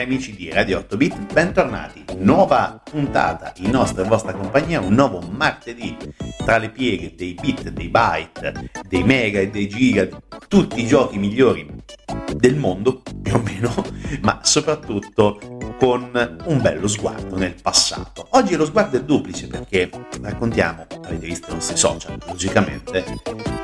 Amici di Radio 8 bit, bentornati. Nuova puntata in nostra e vostra compagnia, un nuovo martedì tra le pieghe dei bit, dei byte, dei mega e dei giga, tutti i giochi migliori del mondo, più o meno, ma soprattutto con un bello sguardo nel passato. Oggi lo sguardo è duplice perché raccontiamo, avete visto i nostri social, logicamente,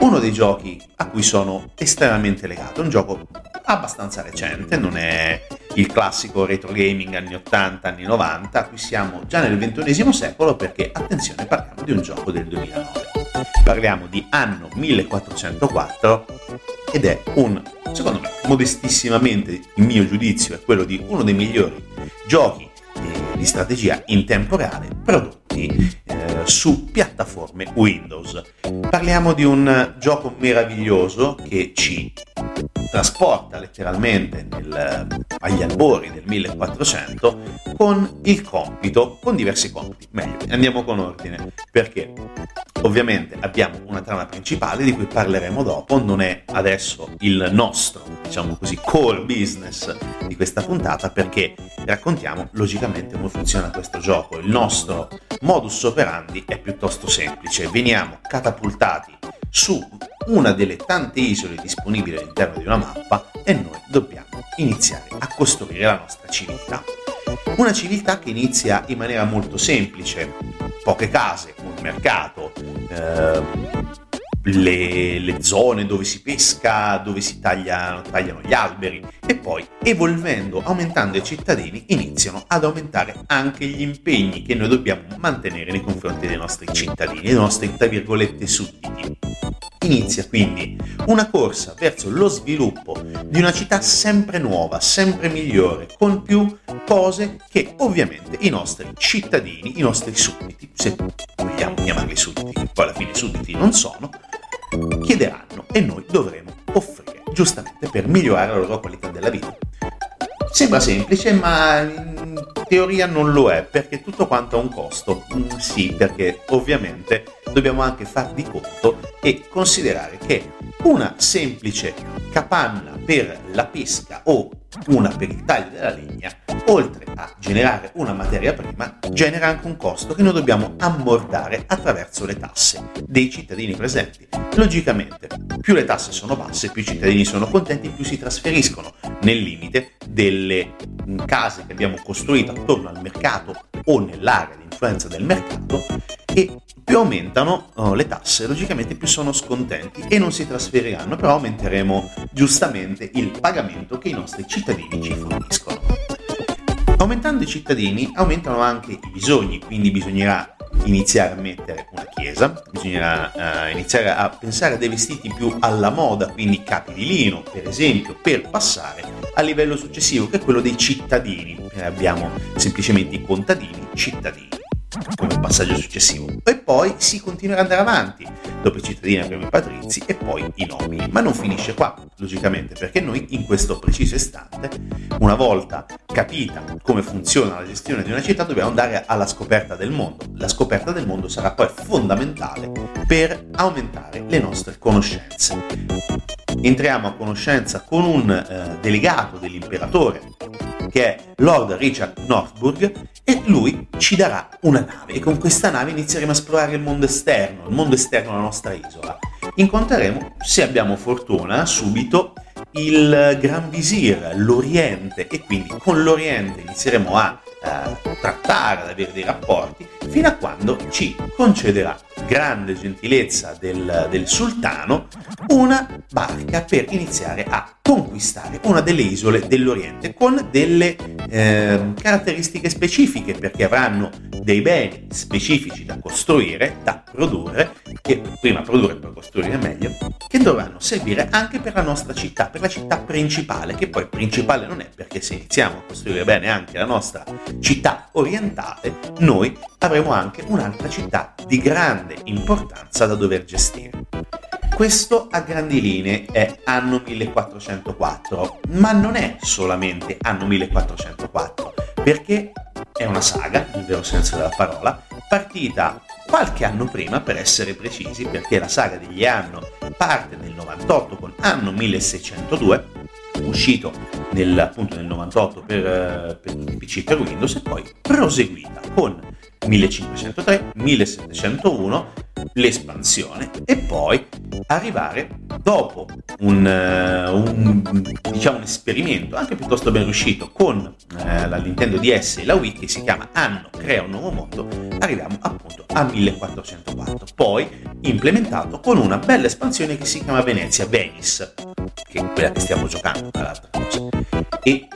uno dei giochi a cui sono estremamente legato, un gioco abbastanza recente, non è il classico retro gaming anni 80, anni 90, qui siamo già nel XXI secolo perché, attenzione, parliamo di un gioco del 2009. Parliamo di Anno 1404 ed è un, secondo me, modestissimamente il mio giudizio è quello di uno dei migliori giochi di strategia in tempo reale prodotti su piattaforme Windows. Parliamo di un gioco meraviglioso che ci trasporta letteralmente agli albori del 1400 con diversi compiti. Meglio, andiamo con ordine, perché ovviamente abbiamo una trama principale di cui parleremo dopo, non è adesso il nostro, diciamo così, core business di questa puntata, perché raccontiamo logicamente come funziona questo gioco. Il nostro modus operandi è piuttosto semplice, veniamo catapultati su una delle tante isole disponibili all'interno di una mappa e noi dobbiamo iniziare a costruire la nostra civiltà. Una civiltà che inizia in maniera molto semplice, poche case, un mercato, le zone dove si pesca, dove si tagliano gli alberi, e poi aumentando i cittadini iniziano ad aumentare anche gli impegni che noi dobbiamo mantenere nei confronti dei nostri cittadini, dei nostri tra virgolette sudditi. Inizia quindi una corsa verso lo sviluppo di una città sempre nuova, sempre migliore, con più cose che ovviamente i nostri cittadini, i nostri sudditi, se vogliamo chiamarli sudditi, poi alla fine sudditi non sono, chiederanno e noi dovremo offrire, giustamente per migliorare la loro qualità della vita. Sembra semplice, ma in teoria non lo è, perché tutto quanto ha un costo. Sì, perché ovviamente dobbiamo anche far di conto e considerare che una semplice capanna per la pesca o una per il taglio della legna, oltre a generare una materia prima, genera anche un costo che noi dobbiamo ammortare attraverso le tasse dei cittadini presenti. Logicamente, più le tasse sono basse, più i cittadini sono contenti, più si trasferiscono nel limite delle case che abbiamo costruito attorno al mercato o nell'area di influenza del mercato, e più aumentano le tasse, logicamente più sono scontenti e non si trasferiranno, però aumenteremo giustamente il pagamento che i nostri cittadini ci forniscono. Aumentando i cittadini aumentano anche i bisogni, quindi bisognerà iniziare a mettere una chiesa, bisognerà iniziare a pensare a dei vestiti più alla moda, quindi capi di lino per esempio, per passare al livello successivo che è quello dei cittadini. Abbiamo semplicemente i contadini, cittadini come passaggio successivo, e poi si continuerà ad andare avanti. Dopo i cittadini abbiamo i patrizi e poi i nobili, ma non finisce qua logicamente, perché noi in questo preciso istante, una volta capita come funziona la gestione di una città, dobbiamo andare alla scoperta del mondo. La scoperta del mondo sarà poi fondamentale per aumentare le nostre conoscenze. Entriamo a conoscenza con un delegato dell'imperatore che è Lord Richard Northburgh, e lui ci darà una nave, e con questa nave inizieremo a esplorare il mondo esterno alla nostra isola. Incontreremo, se abbiamo fortuna, subito il Gran Visir, l'Oriente, e quindi con l'Oriente inizieremo a trattare, ad avere dei rapporti, fino a quando ci concederà, grande gentilezza del sultano, una barca per iniziare a conquistare una delle isole dell'Oriente con delle caratteristiche specifiche, perché avranno dei beni specifici da costruire, da produrre, che prima produrre per costruire meglio, che dovranno servire anche per la nostra città, per la città principale, che poi principale non è, perché se iniziamo a costruire bene anche la nostra città orientale, noi avremo anche un'altra città di grande importanza da dover gestire. Questo a grandi linee è Anno 1404, ma non è solamente Anno 1404, perché è una saga, nel vero senso della parola, partita qualche anno prima, per essere precisi, perché la saga degli Anno parte nel 98 con Anno 1602, uscito nel 98 per PC, per Windows, e poi proseguita con 1503, 1701, l'espansione, e poi arrivare dopo un esperimento anche piuttosto ben riuscito con la Nintendo DS e la Wii, che si chiama Anno Crea un Nuovo Mondo. Arriviamo appunto a 1404, poi implementato con una bella espansione che si chiama Venice, che è quella che stiamo giocando tra l'altro. E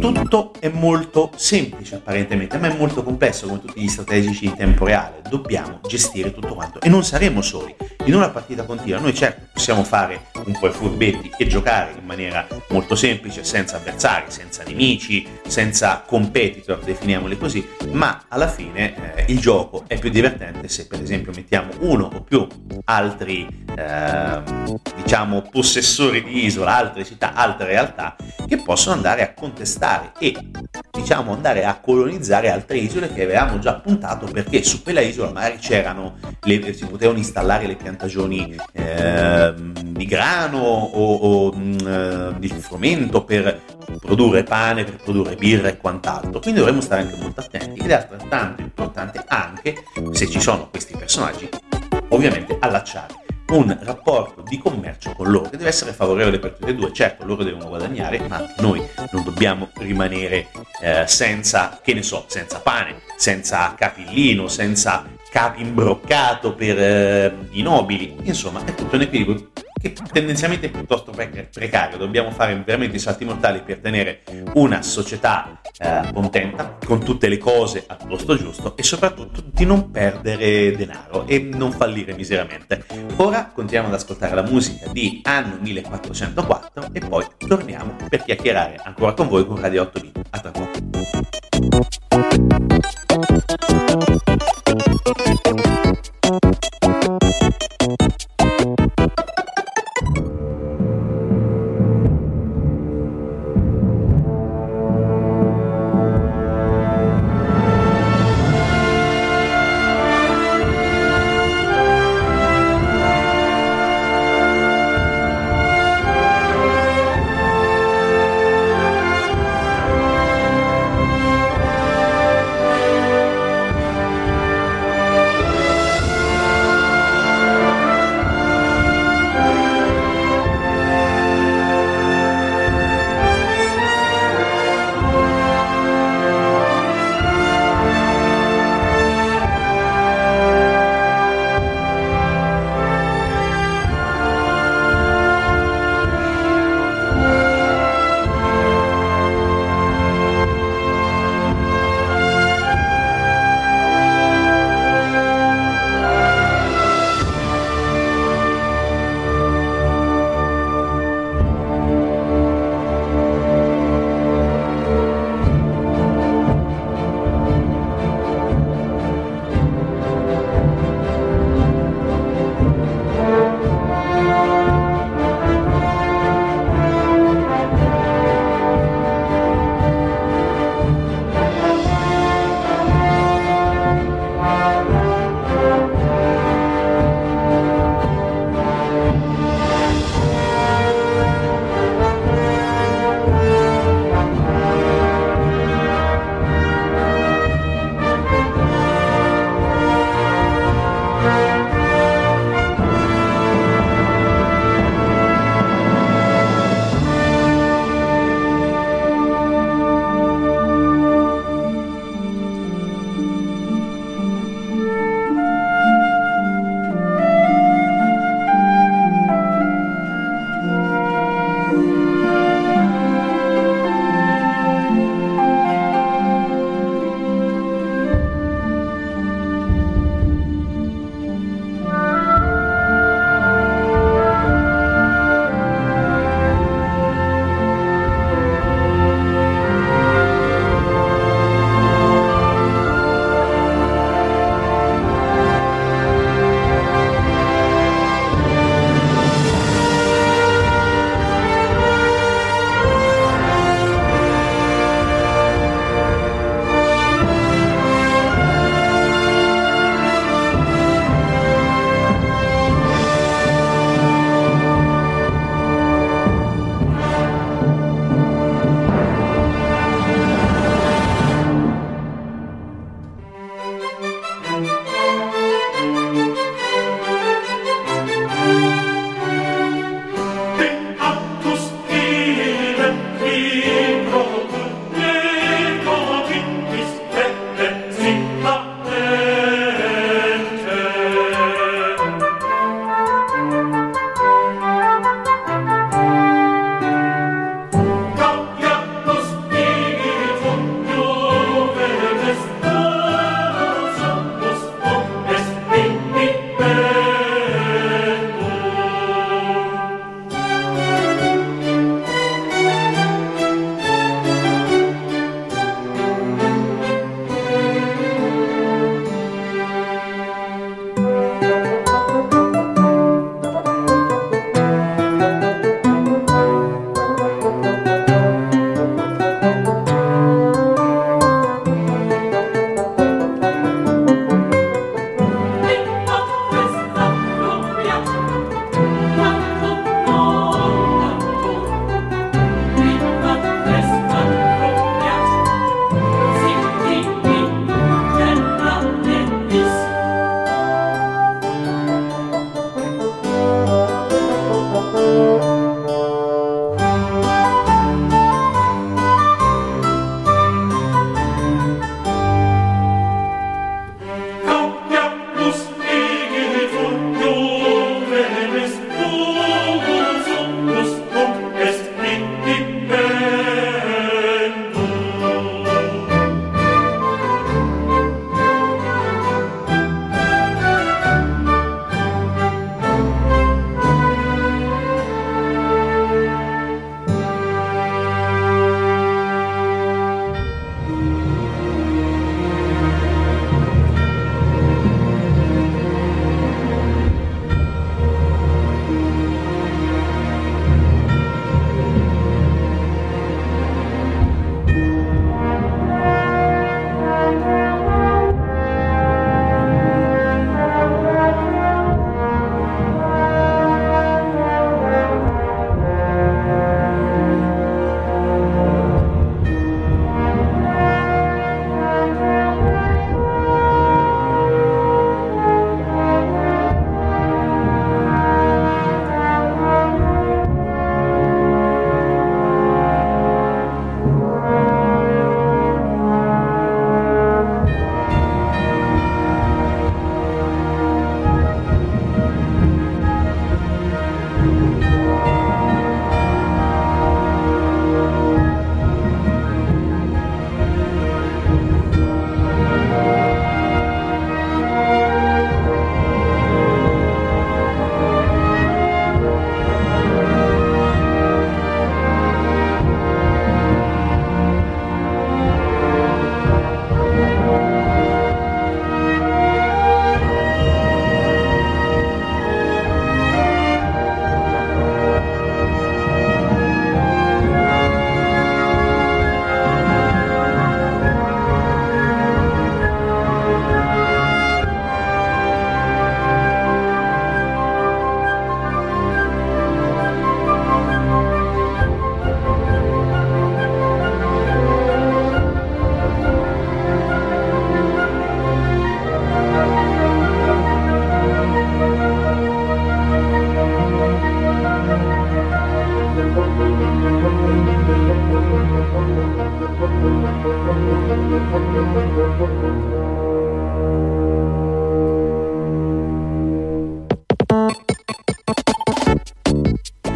tutto è molto semplice apparentemente, ma è molto complesso, come tutti gli strategici in tempo reale. Dobbiamo gestire tutto quanto, e non saremo soli in una partita continua. Noi certo possiamo fare un po' i furbetti e giocare in maniera molto semplice, senza avversari, senza nemici, senza competitor, definiamoli così, ma alla fine il gioco è più divertente se per esempio mettiamo uno o più altri possessori di isola, altre città, altre realtà, che possono andare a contestare e andare a colonizzare altre isole che avevamo già puntato, perché su quella isola magari si potevano installare le piantagioni di grano o di frumento per produrre pane, per produrre birra e quant'altro. Quindi dovremmo stare anche molto attenti, ed è altrettanto importante, anche se ci sono questi personaggi, ovviamente allacciare un rapporto di commercio con loro, che deve essere favorevole per tutti e due. Certo, loro devono guadagnare, ma noi non dobbiamo rimanere senza pane, senza capillino, senza capi imbroccato per i nobili. Insomma, è tutto un equilibrio che tendenzialmente è piuttosto precario. Dobbiamo fare veramente i salti mortali per tenere una società contenta, con tutte le cose al posto giusto, e soprattutto di non perdere denaro e non fallire miseramente. Ora continuiamo ad ascoltare la musica di Anno 1404 e poi torniamo per chiacchierare ancora con voi con Radio 8 bit. A tra poco.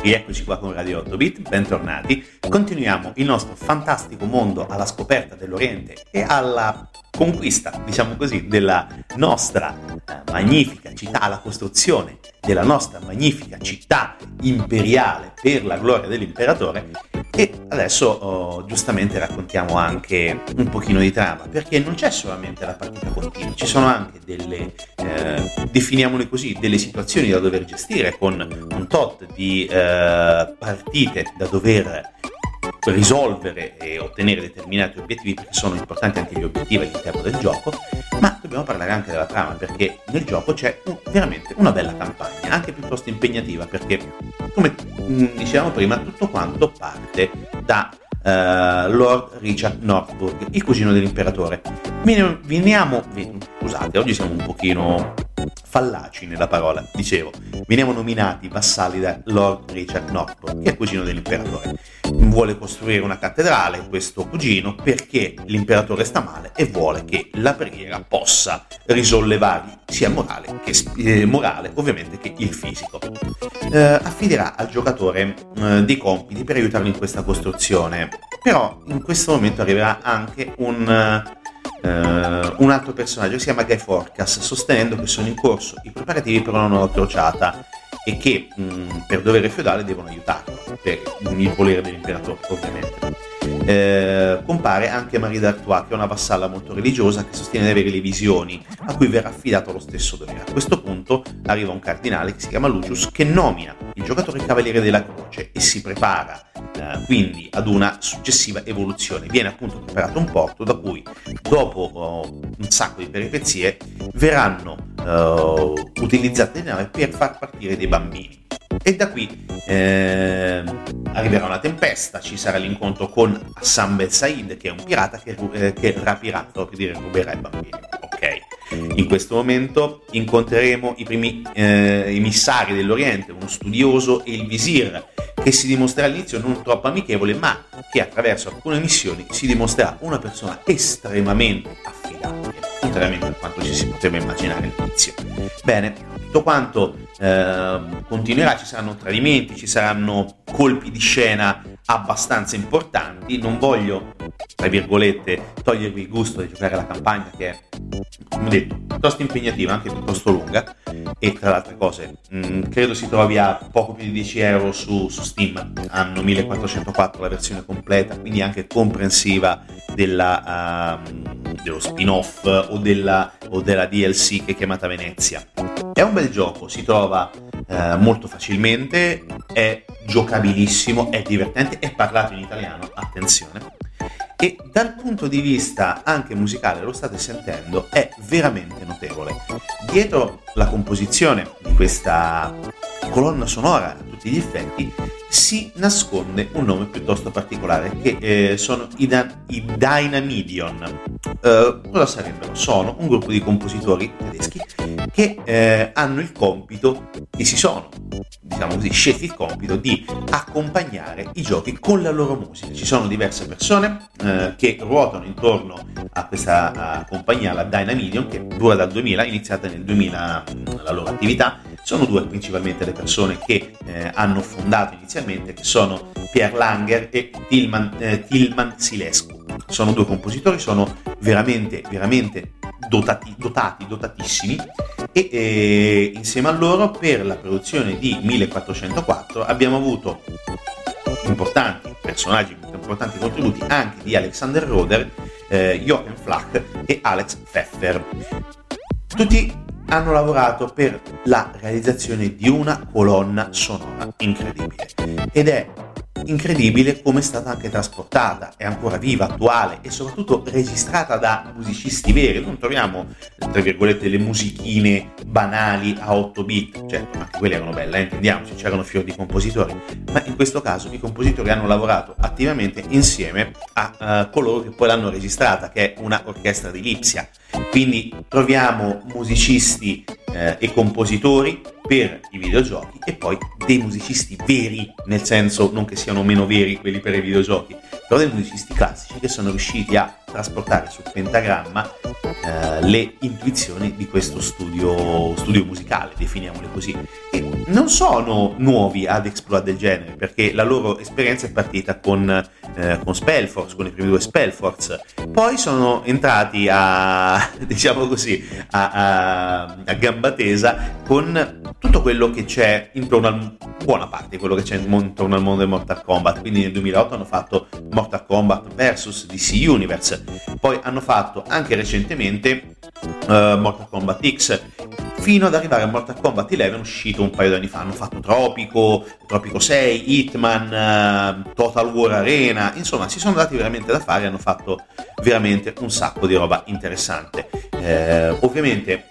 Rieccoci qua con Radio 8 bit, bentornati. Continuiamo il nostro fantastico mondo alla scoperta dell'Oriente e alla conquista, diciamo così, della nostra magnifica città, alla costruzione della nostra magnifica città imperiale per la gloria dell'imperatore. E adesso giustamente raccontiamo anche un pochino di trama, perché non c'è solamente la partita continua, ci sono anche delle, definiamole così, delle situazioni da dover gestire, con un tot di partite da dover risolvere e ottenere determinati obiettivi, perché sono importanti anche gli obiettivi all'interno del gioco. Ma dobbiamo parlare anche della trama, perché nel gioco c'è veramente una bella campagna, anche piuttosto impegnativa, perché come dicevamo prima tutto quanto parte da Lord Richard Northburgh, il cugino dell'imperatore. Scusate, oggi siamo un pochino fallaci nella parola, veniamo nominati vassalli da Lord Richard Northburgh, che è il cugino dell'imperatore. Vuole costruire una cattedrale questo cugino perché l'imperatore sta male e vuole che la preghiera possa risollevargli sia morale ovviamente che il fisico. Affiderà al giocatore dei compiti per aiutarlo in questa costruzione, però in questo momento arriverà anche un altro personaggio che si chiama Guy Forcas, sostenendo che sono in corso i preparativi per una nuova crociata e che per dovere feudale devono aiutarlo, per il volere dell'imperatore ovviamente. Compare anche Marie d'Artois, che è una vassalla molto religiosa, che sostiene di avere le visioni, a cui verrà affidato lo stesso dovere. A questo punto arriva un cardinale che si chiama Lucius, che nomina il giocatore cavaliere della croce e si prepara quindi ad una successiva evoluzione. Viene appunto preparato un porto da cui, dopo un sacco di peripezie, verranno utilizzate le navi per far partire dei bambini. E da qui arriverà una tempesta, ci sarà l'incontro con Assam Belsaid, che è un pirata che rapirà, ruberà i bambini. Ok, in questo momento incontreremo i primi emissari dell'Oriente, uno studioso e il visir, che si dimostrerà all'inizio non troppo amichevole, ma che attraverso alcune missioni si dimostrerà una persona estremamente affidabile, contrariamente a quanto ci si potrebbe immaginare all'inizio. Bene, tutto quanto continuerà, ci saranno tradimenti, ci saranno colpi di scena abbastanza importanti. Non voglio, tra virgolette, togliervi il gusto di giocare la campagna, che è, come detto, piuttosto impegnativa, anche piuttosto lunga, e tra le altre cose credo si trovi a poco più di €10 su Steam. Anno 1404 la versione completa, quindi anche comprensiva dello spin-off o della DLC che è chiamata Venezia. È un bel gioco, si trova molto facilmente, è giocabilissimo, è divertente, è parlato in italiano, attenzione. E dal punto di vista anche musicale, lo state sentendo, è veramente notevole. Dietro la composizione di questa colonna sonora a tutti gli effetti si nasconde un nome piuttosto particolare, che sono i Dynamedion. Cosa sarebbero? Sono un gruppo di compositori tedeschi che hanno il compito, che si sono, diciamo così, scelti il compito di accompagnare i giochi con la loro musica. Ci sono diverse persone che ruotano intorno a questa compagnia, la Dynamedion, che dura dal 2000, iniziata nel 2000 la loro attività. Sono due principalmente le persone che hanno fondato inizialmente, che sono Pier Langer e Tilman Silescu. Sono due compositori, sono veramente dotatissimi, e insieme a loro per la produzione di 1404 abbiamo avuto importanti personaggi, importanti contributi anche di Alexander Roder, Jochen Flach e Alex Pfeffer. Tutti hanno lavorato per la realizzazione di una colonna sonora incredibile, ed è incredibile come è stata anche trasportata, è ancora viva, attuale e soprattutto registrata da musicisti veri. Non troviamo, tra virgolette, le musichine banali a 8 bit, certo, anche quelle erano belle, intendiamoci, c'erano fior di compositori, ma in questo caso i compositori hanno lavorato attivamente insieme a coloro che poi l'hanno registrata, che è una orchestra di Lipsia. Quindi troviamo musicisti e compositori per i videogiochi e poi dei musicisti veri, nel senso non che siano meno veri quelli per i videogiochi, però dei musicisti classici che sono riusciti a trasportare su pentagramma le intuizioni di questo studio musicale, definiamole così, e non sono nuovi ad exploit del genere, perché la loro esperienza è partita con Spellforce, con i primi due Spellforce, poi sono entrati a gamba tesa con tutto quello che c'è intorno al, buona parte di quello che c'è intorno al mondo del Mortal Kombat. Quindi nel 2008 hanno fatto Mortal Kombat vs DC Universe, poi hanno fatto anche recentemente Mortal Kombat X, fino ad arrivare a Mortal Kombat 11 uscito un paio di anni fa. Hanno fatto Tropico 6, Hitman, Total War Arena, insomma si sono dati veramente da fare, hanno fatto veramente un sacco di roba interessante. Ovviamente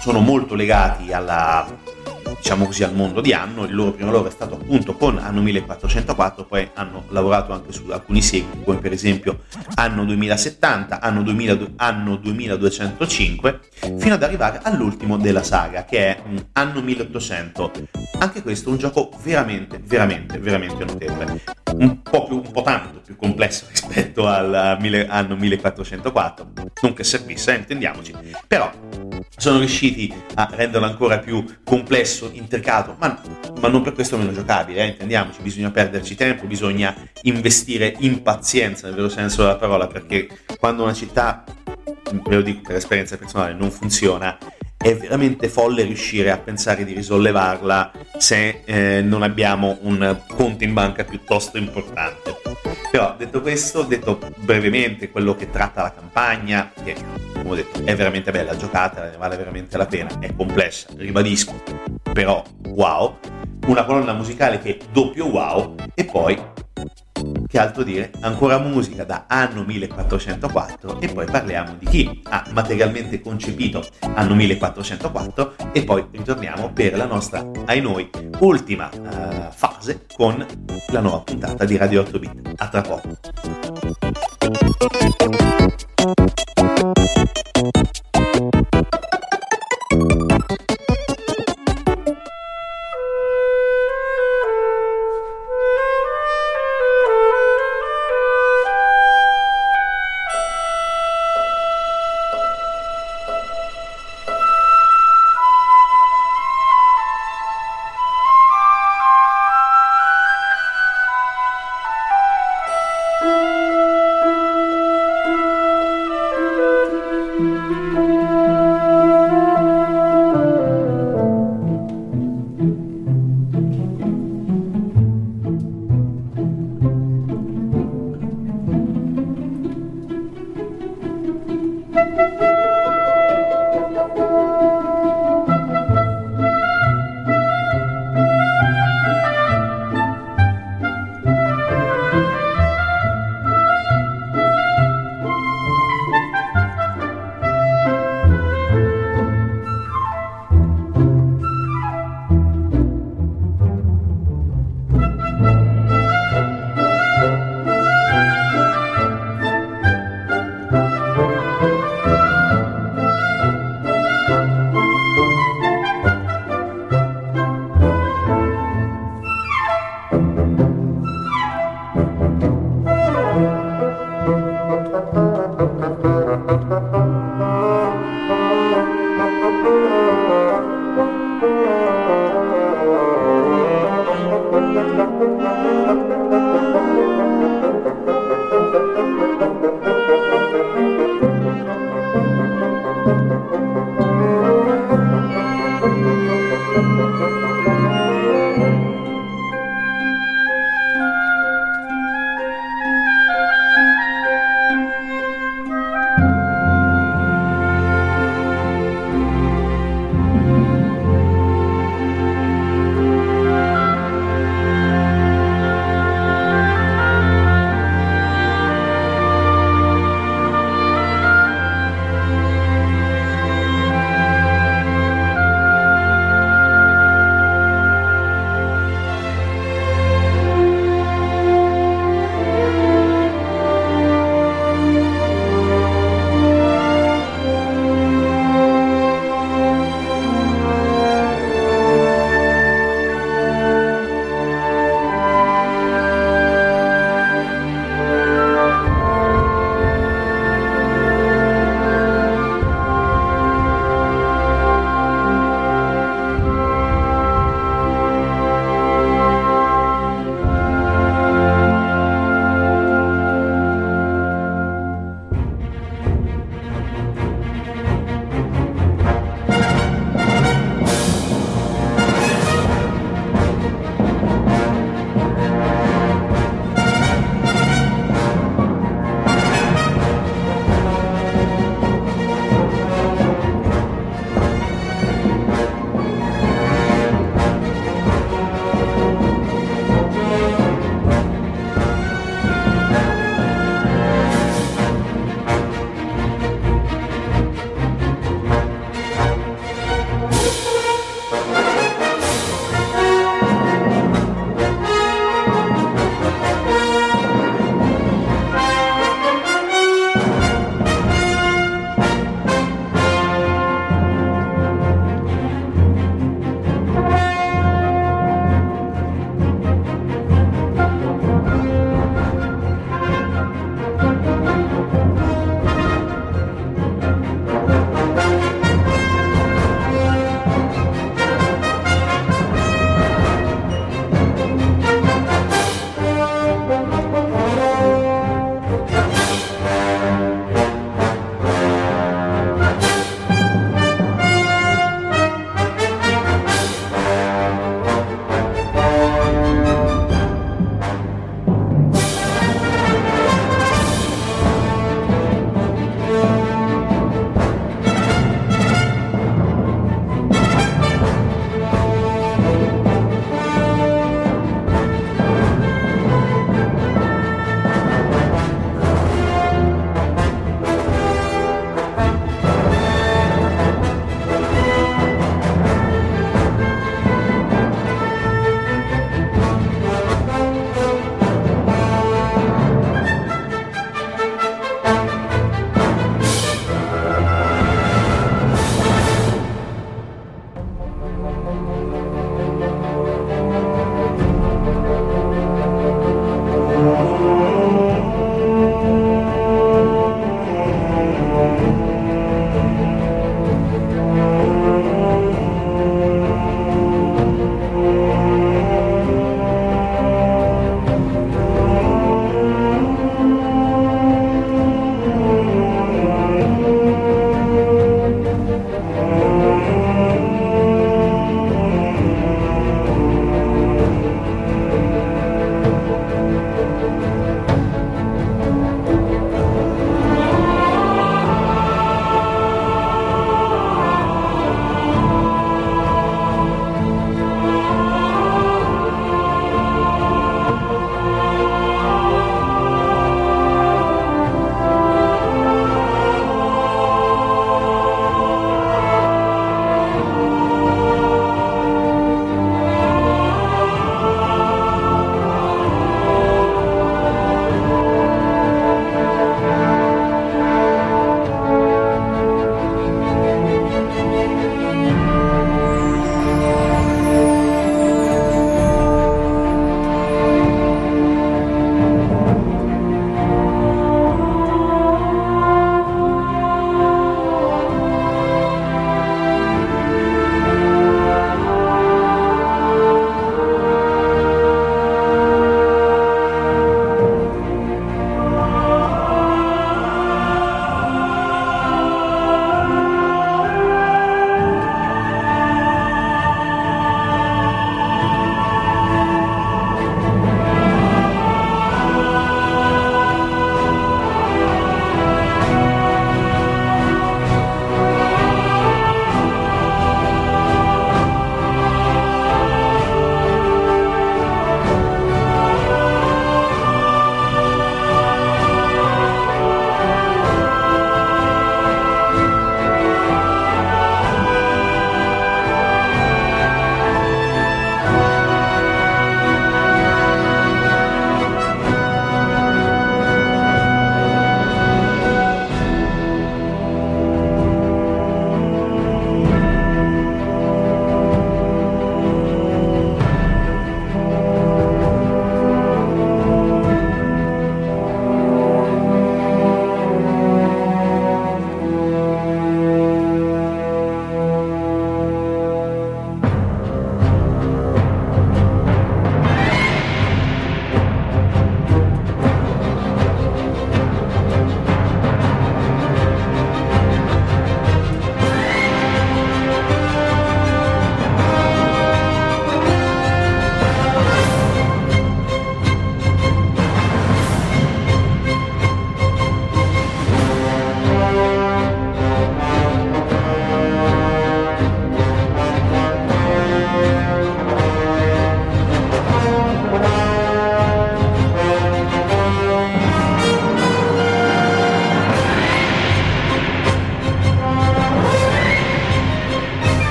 sono molto legati al mondo di Anno. Il loro primo lavoro è stato appunto con Anno 1404, poi hanno lavorato anche su alcuni seguiti come per esempio Anno 2070, Anno 2205, fino ad arrivare all'ultimo della saga che è Anno 1800. Anche questo è un gioco veramente veramente veramente notevole, un po' tanto più complesso rispetto al Anno 1404, non che servisse, intendiamoci, però sono riusciti a renderlo ancora più complesso, intricato, ma non per questo meno giocabile, intendiamoci. Bisogna perderci tempo, bisogna investire in pazienza nel vero senso della parola, perché quando una città, ve lo dico per esperienza personale, non funziona, è veramente folle riuscire a pensare di risollevarla se non abbiamo un conto in banca piuttosto importante. Però detto questo, detto brevemente quello che tratta la campagna, che come ho detto è veramente bella, giocata, ne vale veramente la pena, è complessa, ribadisco, però wow, una colonna musicale che doppio wow, e poi che altro dire, ancora musica da Anno 1404, e poi parliamo di chi ha materialmente concepito Anno 1404 e poi ritorniamo per la nostra, ai noi, ultima fase con la nuova puntata di Radio 8 bit. A tra poco.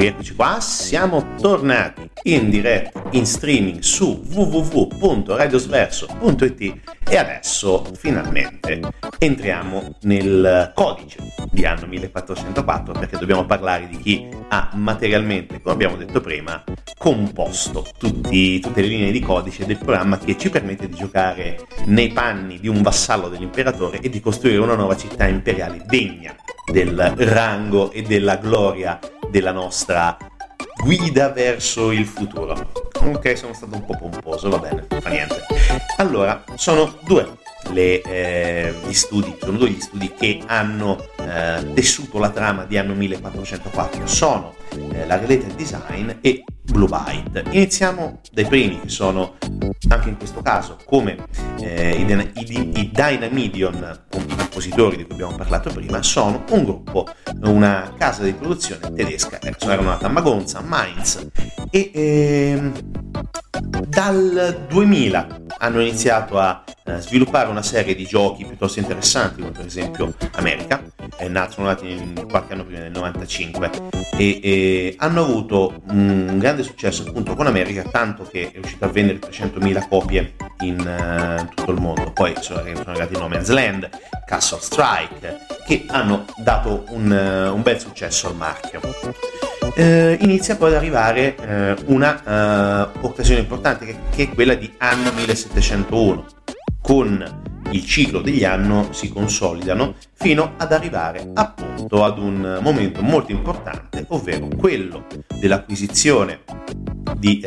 Rieccoci qua, siamo tornati in diretta, in streaming su www.radiosverso.it e adesso finalmente entriamo nel codice di Anno 1404, perché dobbiamo parlare di chi ha materialmente, come abbiamo detto prima, composto tutte le linee di codice del programma che ci permette di giocare nei panni di un vassallo dell'imperatore e di costruire una nuova città imperiale degna del rango e della gloria della nostra guida verso il futuro. Ok, sono stato un po' pomposo, va bene, fa niente. Allora, sono due gli studi che hanno tessuto la trama di Anno 1404, sono la Related Design e Blue Byte. Iniziamo dai primi, che sono anche in questo caso come i Dynamedion, compositori di cui abbiamo parlato prima, sono un gruppo, una casa di produzione tedesca, erano nata a Magonza, Mainz, e dal 2000 hanno iniziato a sviluppare una serie di giochi piuttosto interessanti, come per esempio America, sono nati qualche anno prima, nel 95, e hanno avuto un grande successo appunto con America, tanto che è riuscito a vendere 300.000 copie in tutto il mondo. Poi sono arrivati No Man's Land, Castle Strike, che hanno dato un bel successo al marchio. Inizia poi ad arrivare una occasione importante, che è quella di Anno 1701. Con il ciclo degli anni si consolidano fino ad arrivare appunto ad un momento molto importante, ovvero quello dell'acquisizione di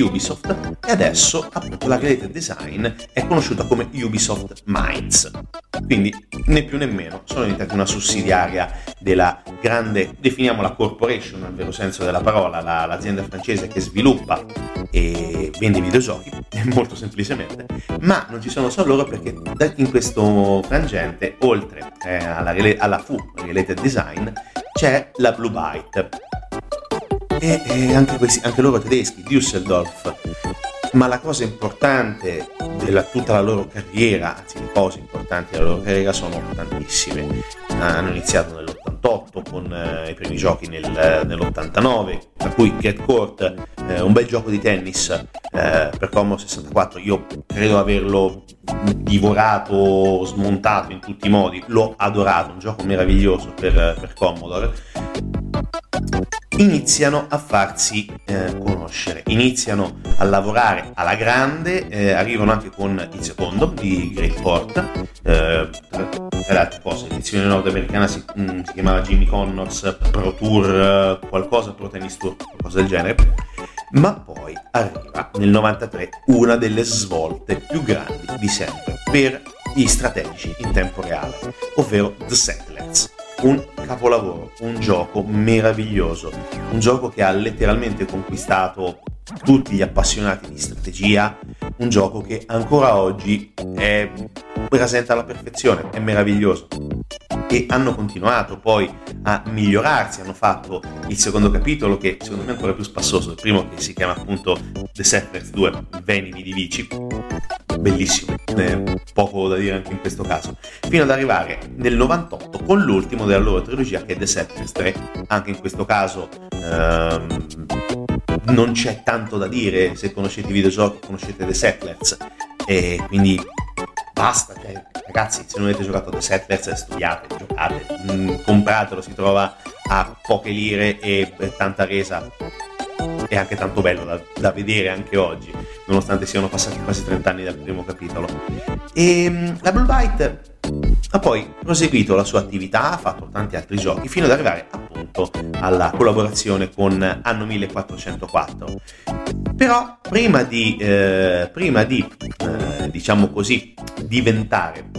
Ubisoft, e adesso appunto la Related Design è conosciuta come Ubisoft Mainz, quindi né più né meno sono diventati una sussidiaria della grande, definiamola corporation nel vero senso della parola, l'azienda francese che sviluppa e vende videogiochi molto semplicemente. Ma non ci sono solo loro, perché in questo frangente, oltre alla Related Design, c'è la Blue Byte, e anche loro tedeschi, Düsseldorf. Ma la cosa importante della tutta la loro carriera, anzi le cose importanti della loro carriera sono tantissime. Hanno iniziato nell'88 con i primi giochi nell'89, tra cui Get Court, un bel gioco di tennis per Commodore 64. Io credo averlo divorato, smontato in tutti i modi, l'ho adorato, un gioco meraviglioso per Commodore. Iniziano a farsi conoscere, iniziano a lavorare alla grande, arrivano anche con il secondo di Guy Forcas, tra le altre cose l'edizione nordamericana si chiamava Jimmy Connors Pro Tour qualcosa, Pro Tennis Tour, qualcosa del genere. Ma poi arriva nel 93 una delle svolte più grandi di sempre per gli strategici in tempo reale, ovvero The Settlers, un capolavoro, un gioco meraviglioso, un gioco che ha letteralmente conquistato tutti gli appassionati di strategia, un gioco che ancora oggi presenta alla perfezione, è meraviglioso. E hanno continuato poi a migliorarsi, hanno fatto il secondo capitolo, che secondo me è ancora più spassoso, il primo, che si chiama appunto The Settlers 2, Venimi di Vici, bellissimo, poco da dire anche in questo caso, fino ad arrivare nel 98 con l'ultimo della loro trilogia, che è The Settlers 3. Anche in questo caso non c'è tanto da dire, se conoscete i videogiochi conoscete The Settlers, e quindi basta, cioè, ragazzi, se non avete giocato The Settlers studiate, giocate, compratelo, si trova a poche lire e tanta resa, è anche tanto bello da vedere anche oggi, nonostante siano passati quasi 30 anni dal primo capitolo. E la Blue Byte ha poi proseguito la sua attività, ha fatto tanti altri giochi, fino ad arrivare appunto alla collaborazione con Anno 1404. Però prima di diciamo così, diventare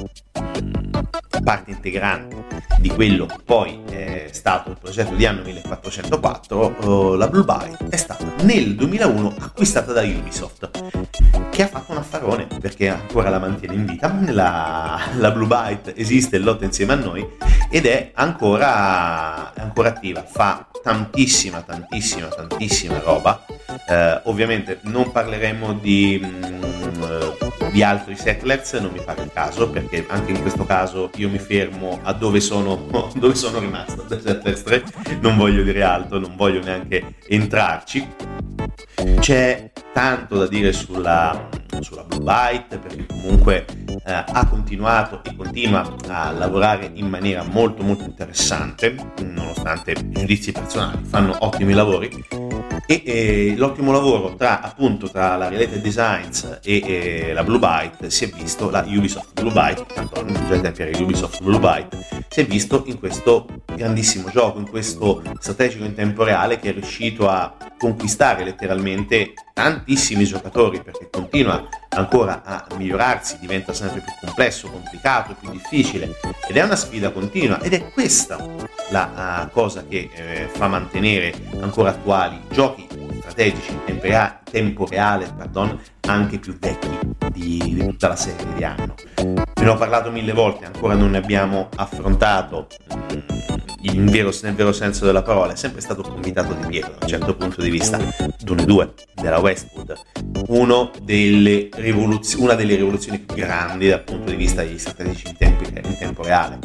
parte integrante di quello che poi è stato il progetto di Anno 1404, la Blue Byte è stata nel 2001 acquistata da Ubisoft, che ha fatto un affarone, perché ancora la mantiene in vita. La Blue Byte esiste e lotta insieme a noi, ed è ancora attiva, fa tantissima roba. Ovviamente non parleremo di altri Settlers, non mi pare il caso, perché anche in questo caso io mi fermo a dove sono rimasto, The Settlers 3, non voglio dire altro, non voglio neanche entrarci. C'è tanto da dire sulla Blue Byte, perché comunque ha continuato e continua a lavorare in maniera molto molto interessante, nonostante i giudizi personali, fanno ottimi lavori, e l'ottimo lavoro tra la Related Designs e la Blue Byte si è visto, la Ubisoft Blue Byte, tanto già il tempo era Ubisoft Blue Byte, si è visto in questo grandissimo gioco, in questo strategico in tempo reale che è riuscito a conquistare letteralmente tantissimi giocatori, perché continua ancora a migliorarsi, diventa sempre più complesso, complicato, più difficile, ed è una sfida continua, ed è questa la cosa che fa mantenere ancora attuali giochi strategici in tempo reale, anche più vecchi di tutta la serie di Anno. Ve ne ho parlato mille volte, ancora non ne abbiamo affrontato nel vero senso della parola. È sempre stato convinto di Pietro, da un certo punto di vista, Dune 2 della Westwood, una delle rivoluzioni più grandi dal punto di vista degli strategici in tempo reale.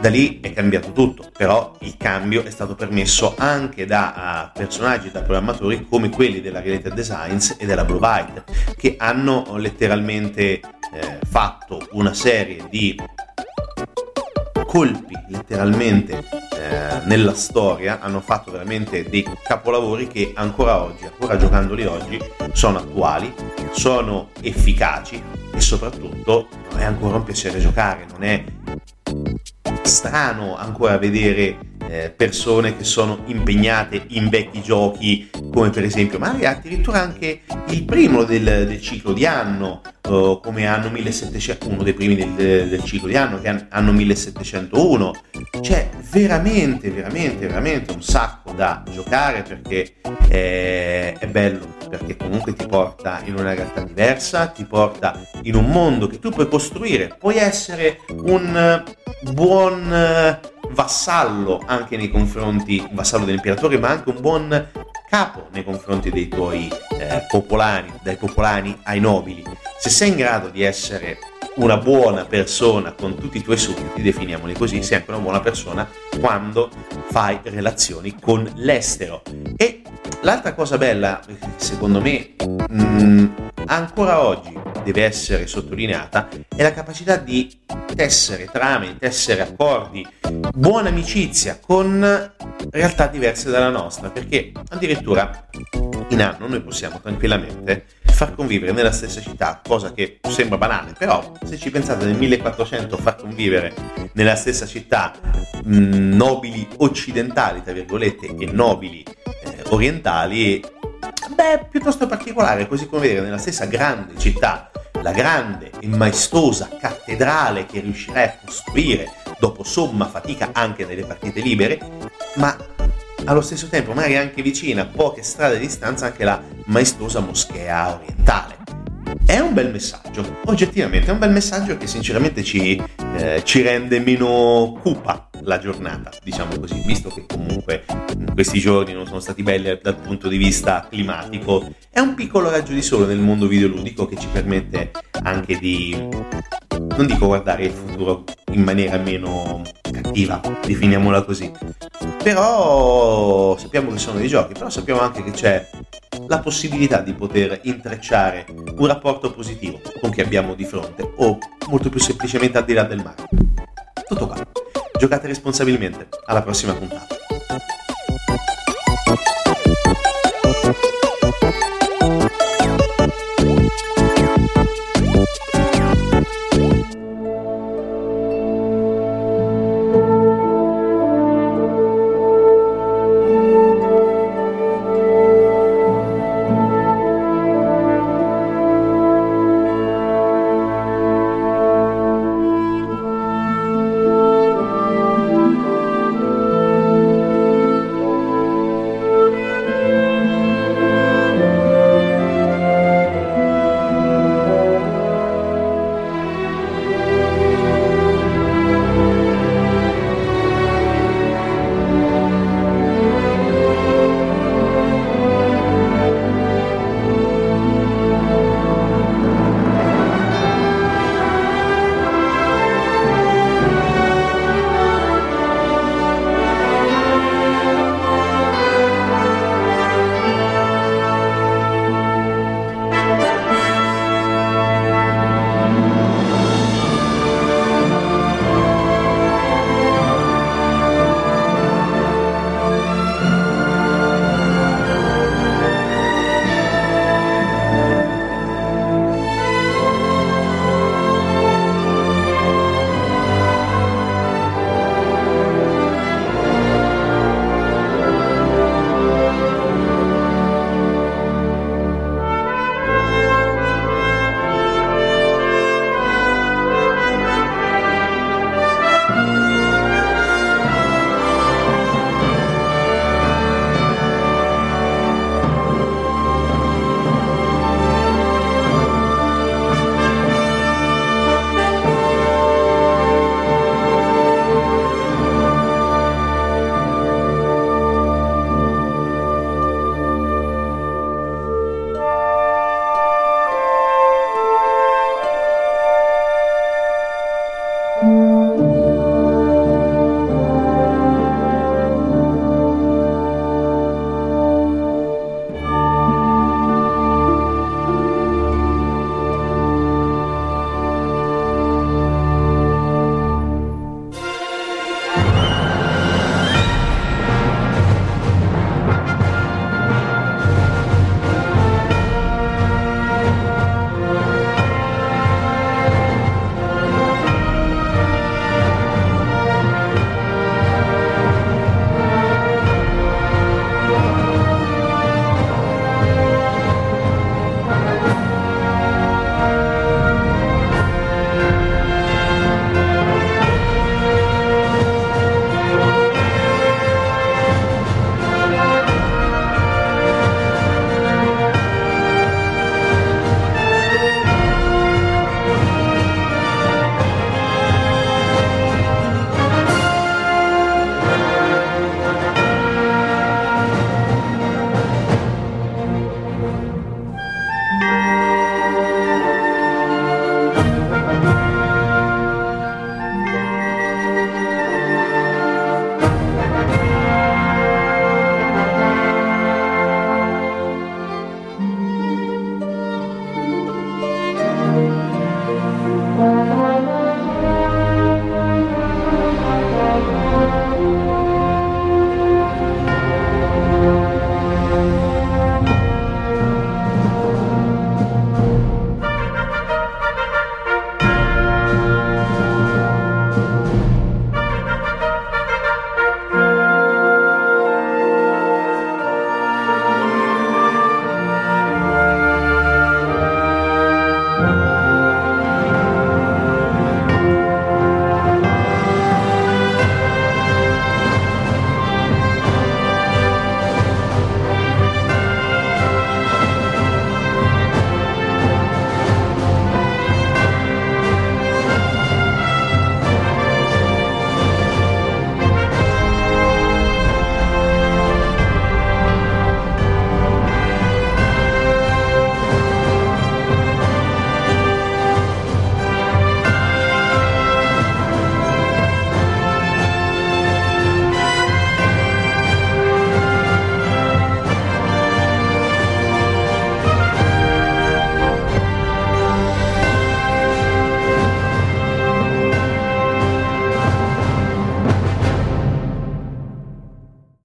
Da lì è cambiato tutto, però il cambio è stato permesso anche da personaggi, da programmatori come quelli della Related Designs e della Blue Byte, che hanno letteralmente fatto una serie di colpi letteralmente nella storia, hanno fatto veramente dei capolavori che ancora giocandoli oggi sono attuali, sono efficaci, e soprattutto è ancora un piacere giocare, non è strano ancora vedere persone che sono impegnate in vecchi giochi, come per esempio magari addirittura anche il primo del ciclo di Anno, come Anno 1700, uno dei primi del ciclo di Anno, che è Anno 1701. C'è veramente un sacco da giocare, perché è bello, perché comunque ti porta in una realtà diversa, ti porta in un mondo che tu puoi costruire, puoi essere un buon vassallo anche nei confronti, vassallo dell'imperatore, ma anche un buon capo nei confronti dei tuoi popolani, dai popolani ai nobili. Se sei in grado di essere una buona persona con tutti i tuoi sudditi, definiamoli così, sempre una buona persona quando fai relazioni con l'estero. E l'altra cosa bella, secondo me, ancora oggi deve essere sottolineata, è la capacità di tessere trame, tessere accordi, buona amicizia con realtà diverse dalla nostra, perché addirittura in Anno noi possiamo tranquillamente far convivere nella stessa città, cosa che sembra banale, però se ci pensate, nel 1400 far convivere nella stessa città nobili occidentali, tra virgolette, e nobili orientali, beh, piuttosto particolare, così come vedere nella stessa grande città la grande e maestosa cattedrale che riuscirai a costruire dopo somma fatica anche nelle partite libere, ma allo stesso tempo magari anche vicina, a poche strade di distanza, anche la maestosa moschea orientale. È un bel messaggio, oggettivamente è un bel messaggio che sinceramente ci rende meno cupa la giornata, diciamo così, visto che comunque questi giorni non sono stati belli dal punto di vista climatico. È un piccolo raggio di sole nel mondo videoludico che ci permette anche di, non dico guardare il futuro in maniera meno cattiva, definiamola così, però sappiamo che sono dei giochi, però sappiamo anche che c'è la possibilità di poter intrecciare un rapporto positivo con chi abbiamo di fronte, o molto più semplicemente al di là del mare. Tutto qua. Giocate responsabilmente, alla prossima puntata.